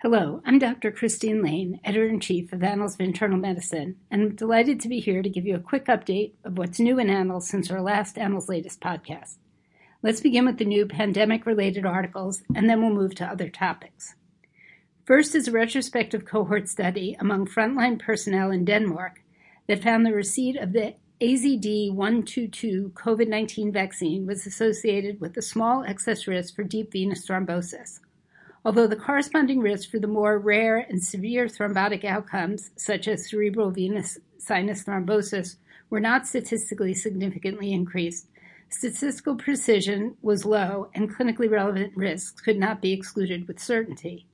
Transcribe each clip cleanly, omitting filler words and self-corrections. Hello, I'm Dr. Christine Lane, Editor-in-Chief of Annals of Internal Medicine, and I'm delighted to be here to give you a quick update of what's new in Annals since our last Annals Latest podcast. Let's begin with the new pandemic-related articles, and then we'll move to other topics. First is a retrospective cohort study among frontline personnel in Denmark that found the receipt of the AZD122 COVID-19 vaccine was associated with a small excess risk for deep venous thrombosis, although the corresponding risk for the more rare and severe thrombotic outcomes, such as cerebral venous sinus thrombosis, were not statistically significantly increased. Statistical precision was low, and clinically relevant risks could not be excluded with certainty.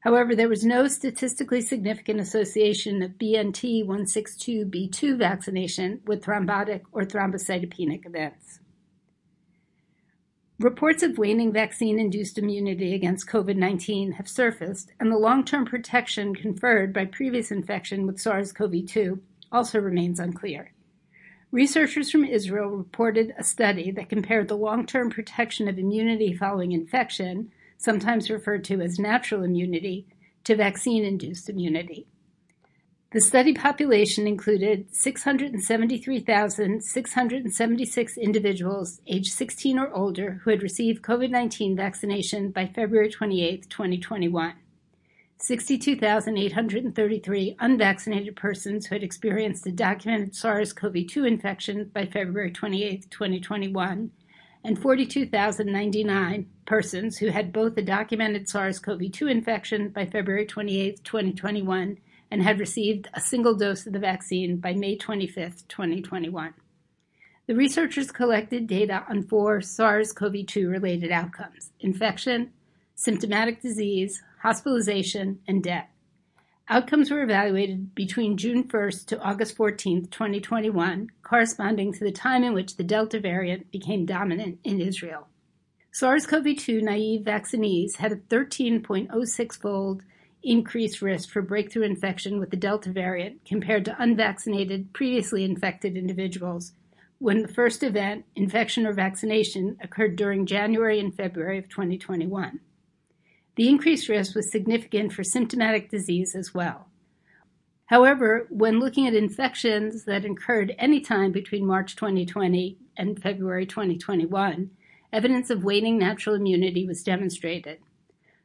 However, there was no statistically significant association of BNT162b2 vaccination with thrombotic or thrombocytopenic events. Reports of waning vaccine-induced immunity against COVID-19 have surfaced, and the long-term protection conferred by previous infection with SARS-CoV-2 also remains unclear. Researchers from Israel reported a study that compared the long-term protection of immunity following infection, sometimes referred to as natural immunity, to vaccine-induced immunity. The study population included 673,676 individuals aged 16 or older who had received COVID-19 vaccination by February 28, 2021, 62,833 unvaccinated persons who had experienced a documented SARS-CoV-2 infection by February 28, 2021, and 42,099 persons who had both a documented SARS-CoV-2 infection by February 28, 2021, and had received a single dose of the vaccine by May 25, 2021. The researchers collected data on 4 SARS-CoV-2 related outcomes: infection, symptomatic disease, hospitalization, and death. Outcomes were evaluated between June 1st to August 14th, 2021, corresponding to the time in which the Delta variant became dominant in Israel. SARS-CoV-2 naive vaccinees had a 13.06-fold increased risk for breakthrough infection with the Delta variant compared to unvaccinated, previously infected individuals when the first event, infection or vaccination, occurred during January and February of 2021. The increased risk was significant for symptomatic disease as well. However, when looking at infections that occurred any time between March 2020 and February 2021, evidence of waning natural immunity was demonstrated.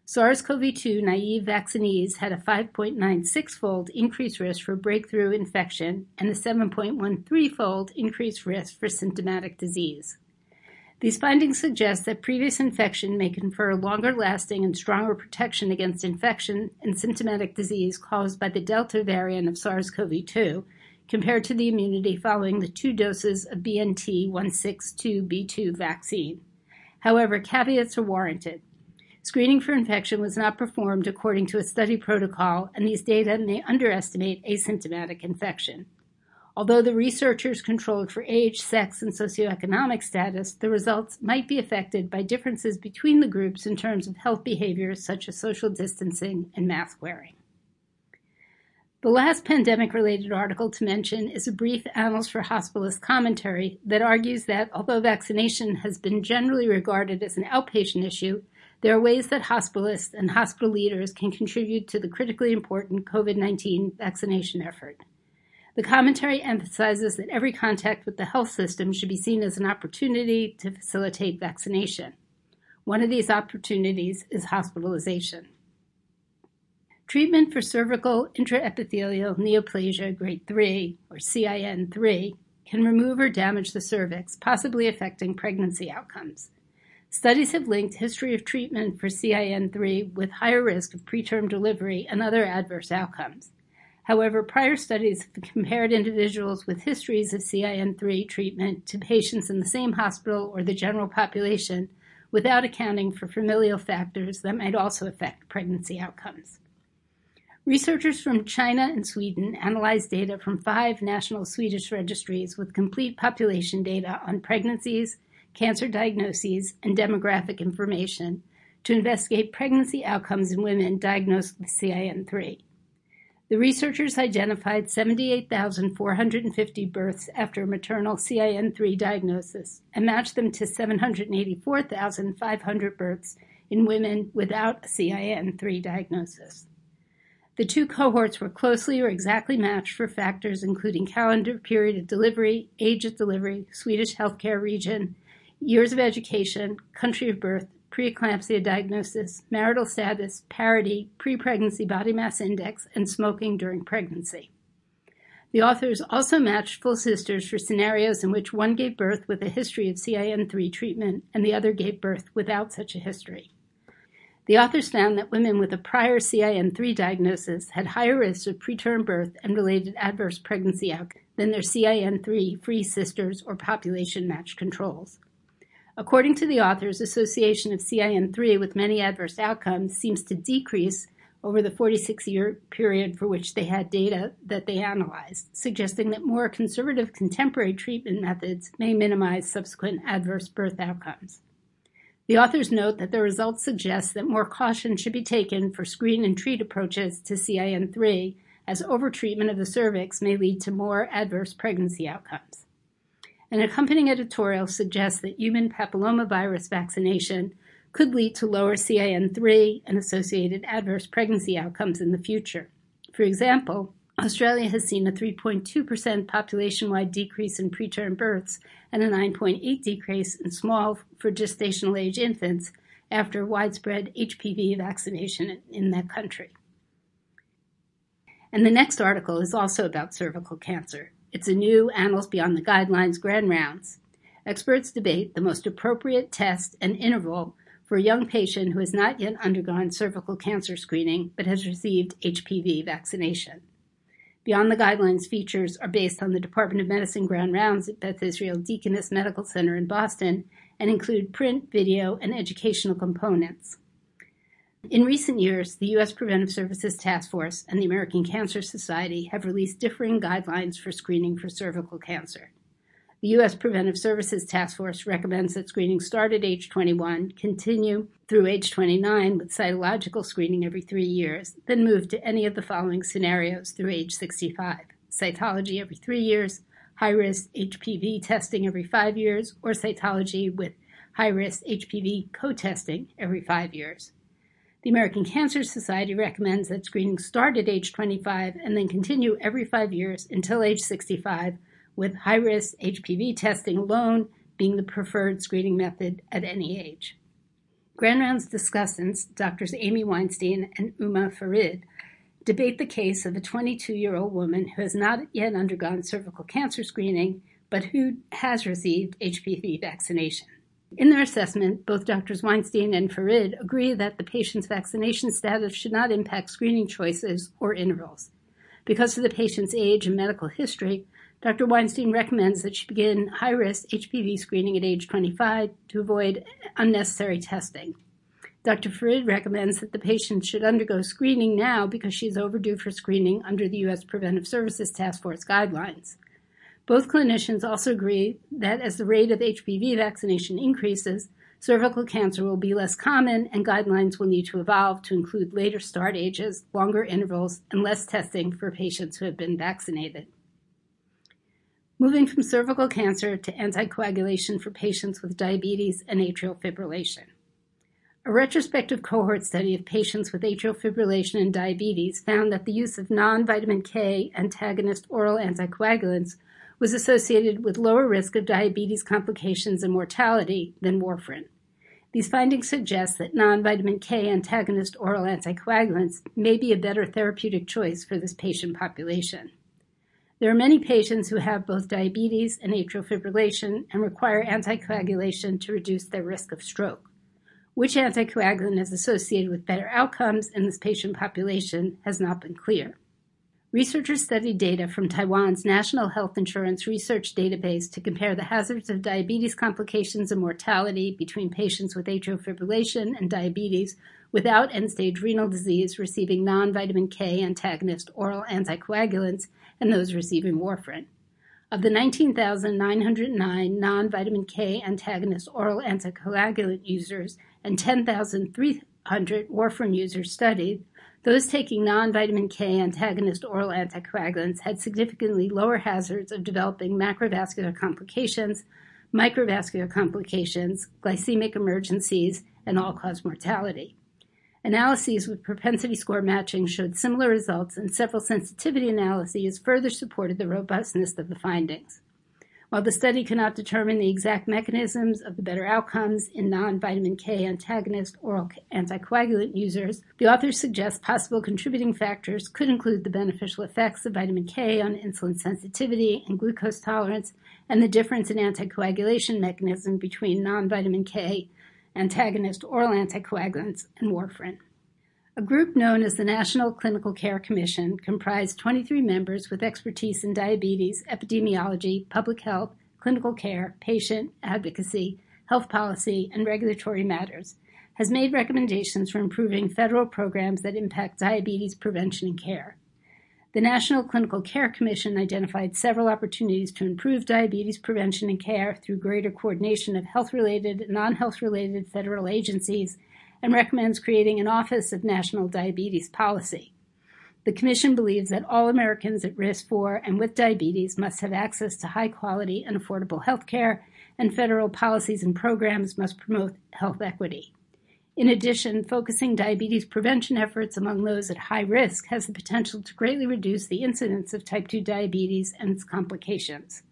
SARS-CoV-2 naive vaccinees had a 5.96-fold increased risk for breakthrough infection and a 7.13-fold increased risk for symptomatic disease. These findings suggest that previous infection may confer longer-lasting and stronger protection against infection and symptomatic disease caused by the Delta variant of SARS-CoV-2 compared to the immunity following the 2 doses of BNT162b2 vaccine. However, caveats are warranted. Screening for infection was not performed according to a study protocol, and these data may underestimate asymptomatic infection. Although the researchers controlled for age, sex, and socioeconomic status, the results might be affected by differences between the groups in terms of health behaviors such as social distancing and mask wearing. The last pandemic-related article to mention is a brief Annals for Hospitalist commentary that argues that although vaccination has been generally regarded as an outpatient issue, there are ways that hospitalists and hospital leaders can contribute to the critically important COVID-19 vaccination effort. The commentary emphasizes that every contact with the health system should be seen as an opportunity to facilitate vaccination. One of these opportunities is hospitalization. Treatment for cervical intraepithelial neoplasia grade 3, or CIN3, can remove or damage the cervix, possibly affecting pregnancy outcomes. Studies have linked history of treatment for CIN3 with higher risk of preterm delivery and other adverse outcomes. However, prior studies have compared individuals with histories of CIN3 treatment to patients in the same hospital or the general population without accounting for familial factors that might also affect pregnancy outcomes. Researchers from China and Sweden analyzed data from 5 national Swedish registries with complete population data on pregnancies, cancer diagnoses, and demographic information to investigate pregnancy outcomes in women diagnosed with CIN3. The researchers identified 78,450 births after maternal CIN3 diagnosis and matched them to 784,500 births in women without a CIN3 diagnosis. The two cohorts were closely or exactly matched for factors including calendar, period of delivery, age of delivery, Swedish healthcare region, years of education, country of birth, preeclampsia diagnosis, marital status, parity, pre-pregnancy body mass index, and smoking during pregnancy. The authors also matched full sisters for scenarios in which one gave birth with a history of CIN3 treatment and the other gave birth without such a history. The authors found that women with a prior CIN3 diagnosis had higher risks of preterm birth and related adverse pregnancy outcomes than their CIN3-free sisters or population-matched controls. According to the authors, association of CIN3 with many adverse outcomes seems to decrease over the 46-year period for which they had data that they analyzed, suggesting that more conservative contemporary treatment methods may minimize subsequent adverse birth outcomes. The authors note that the results suggest that more caution should be taken for screen and treat approaches to CIN3, as overtreatment of the cervix may lead to more adverse pregnancy outcomes. An accompanying editorial suggests that human papillomavirus vaccination could lead to lower CIN3 and associated adverse pregnancy outcomes in the future. For example, Australia has seen a 3.2% population-wide decrease in preterm births and a 9.8% decrease in small for gestational age infants after widespread HPV vaccination in that country. And the next article is also about cervical cancer. It's a new Annals Beyond the Guidelines Grand Rounds. Experts debate the most appropriate test and interval for a young patient who has not yet undergone cervical cancer screening but has received HPV vaccination. Beyond the Guidelines features are based on the Department of Medicine Grand Rounds at Beth Israel Deaconess Medical Center in Boston and include print, video, and educational components. In recent years, the U.S. Preventive Services Task Force and the American Cancer Society have released differing guidelines for screening for cervical cancer. The U.S. Preventive Services Task Force recommends that screening start at age 21, continue through age 29 with cytological screening every 3 years, then move to any of the following scenarios through age 65: cytology every 3 years, high-risk HPV testing every 5 years, or cytology with high-risk HPV co-testing every 5 years. The American Cancer Society recommends that screening start at age 25 and then continue every 5 years until age 65, with high-risk HPV testing alone being the preferred screening method at any age. Grand Rounds discussants, Drs. Amy Weinstein and Uma Farid, debate the case of a 22-year-old woman who has not yet undergone cervical cancer screening but who has received HPV vaccination. In their assessment, both Drs. Weinstein and Farid agree that the patient's vaccination status should not impact screening choices or intervals. Because of the patient's age and medical history, Dr. Weinstein recommends that she begin high-risk HPV screening at age 25 to avoid unnecessary testing. Dr. Farid recommends that the patient should undergo screening now because she is overdue for screening under the U.S. Preventive Services Task Force guidelines. Both clinicians also agree that as the rate of HPV vaccination increases, cervical cancer will be less common and guidelines will need to evolve to include later start ages, longer intervals, and less testing for patients who have been vaccinated. Moving from cervical cancer to anticoagulation for patients with diabetes and atrial fibrillation. A retrospective cohort study of patients with atrial fibrillation and diabetes found that the use of non-vitamin K antagonist oral anticoagulants was associated with lower risk of diabetes complications and mortality than warfarin. These findings suggest that non-vitamin K antagonist oral anticoagulants may be a better therapeutic choice for this patient population. There are many patients who have both diabetes and atrial fibrillation and require anticoagulation to reduce their risk of stroke. Which anticoagulant is associated with better outcomes in this patient population has not been clear. Researchers studied data from Taiwan's National Health Insurance Research Database to compare the hazards of diabetes complications and mortality between patients with atrial fibrillation and diabetes without end-stage renal disease receiving non-vitamin K antagonist oral anticoagulants and those receiving warfarin. Of the 19,909 non-vitamin K antagonist oral anticoagulant users and 10,300 warfarin users studied, those taking non-vitamin K antagonist oral anticoagulants had significantly lower hazards of developing macrovascular complications, microvascular complications, glycemic emergencies, and all-cause mortality. Analyses with propensity score matching showed similar results, and several sensitivity analyses further supported the robustness of the findings. While the study could not determine the exact mechanisms of the better outcomes in non-vitamin K antagonist oral anticoagulant users, the authors suggest possible contributing factors could include the beneficial effects of vitamin K on insulin sensitivity and glucose tolerance, and the difference in anticoagulation mechanism between non-vitamin K antagonist oral anticoagulants and warfarin. A group known as the National Clinical Care Commission comprised 23 members with expertise in diabetes, epidemiology, public health, clinical care, patient advocacy, health policy, and regulatory matters, has made recommendations for improving federal programs that impact diabetes prevention and care. The National Clinical Care Commission identified several opportunities to improve diabetes prevention and care through greater coordination of health-related and non-health-related federal agencies, and recommends creating an Office of National Diabetes Policy. The Commission believes that all Americans at risk for and with diabetes must have access to high-quality and affordable health care, and federal policies and programs must promote health equity. In addition, focusing diabetes prevention efforts among those at high risk has the potential to greatly reduce the incidence of type 2 diabetes and its complications.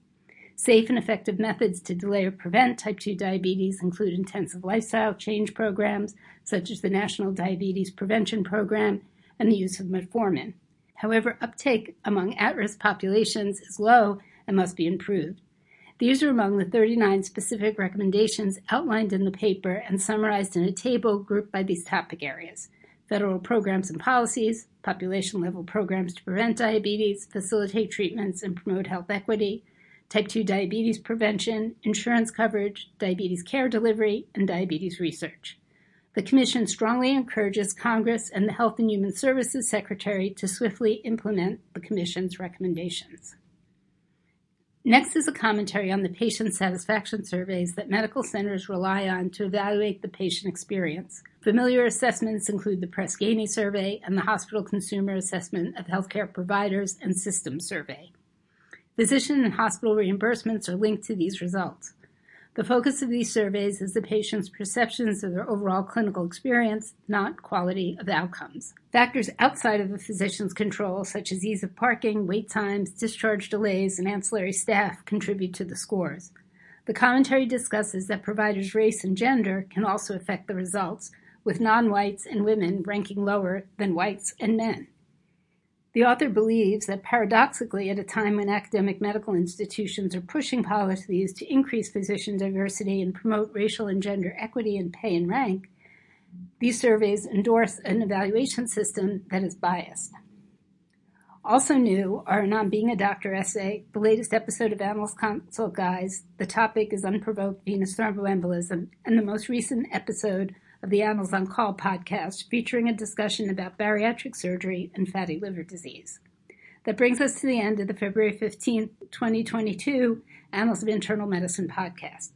Safe and effective methods to delay or prevent type 2 diabetes include intensive lifestyle change programs, such as the National Diabetes Prevention Program, and the use of metformin. However, uptake among at-risk populations is low and must be improved. These are among the 39 specific recommendations outlined in the paper and summarized in a table grouped by these topic areas: federal programs and policies, population-level programs to prevent diabetes, facilitate treatments, and promote health equity, type 2 diabetes prevention, insurance coverage, diabetes care delivery, and diabetes research. The Commission strongly encourages Congress and the Health and Human Services Secretary to swiftly implement the Commission's recommendations. Next is a commentary on the patient satisfaction surveys that medical centers rely on to evaluate the patient experience. Familiar assessments include the Press-Ganey survey and the Hospital Consumer Assessment of Healthcare Providers and Systems survey. Physician and hospital reimbursements are linked to these results. The focus of these surveys is the patient's perceptions of their overall clinical experience, not quality of outcomes. Factors outside of the physician's control, such as ease of parking, wait times, discharge delays, and ancillary staff, contribute to the scores. The commentary discusses that providers' race and gender can also affect the results, with non-whites and women ranking lower than whites and men. The author believes that paradoxically, at a time when academic medical institutions are pushing policies to increase physician diversity and promote racial and gender equity in pay and rank, these surveys endorse an evaluation system that is biased. Also new are an On Being a Doctor essay, the latest episode of Annals Consult Guys, the topic is unprovoked venous thromboembolism, and the most recent episode of the Annals on Call podcast, featuring a discussion about bariatric surgery and fatty liver disease. That brings us to the end of the February 15, 2022 Annals of Internal Medicine podcast.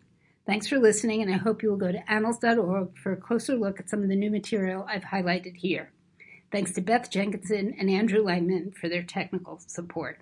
Thanks for listening, and I hope you will go to annals.org for a closer look at some of the new material I've highlighted here. Thanks to Beth Jenkinson and Andrew Lyman for their technical support.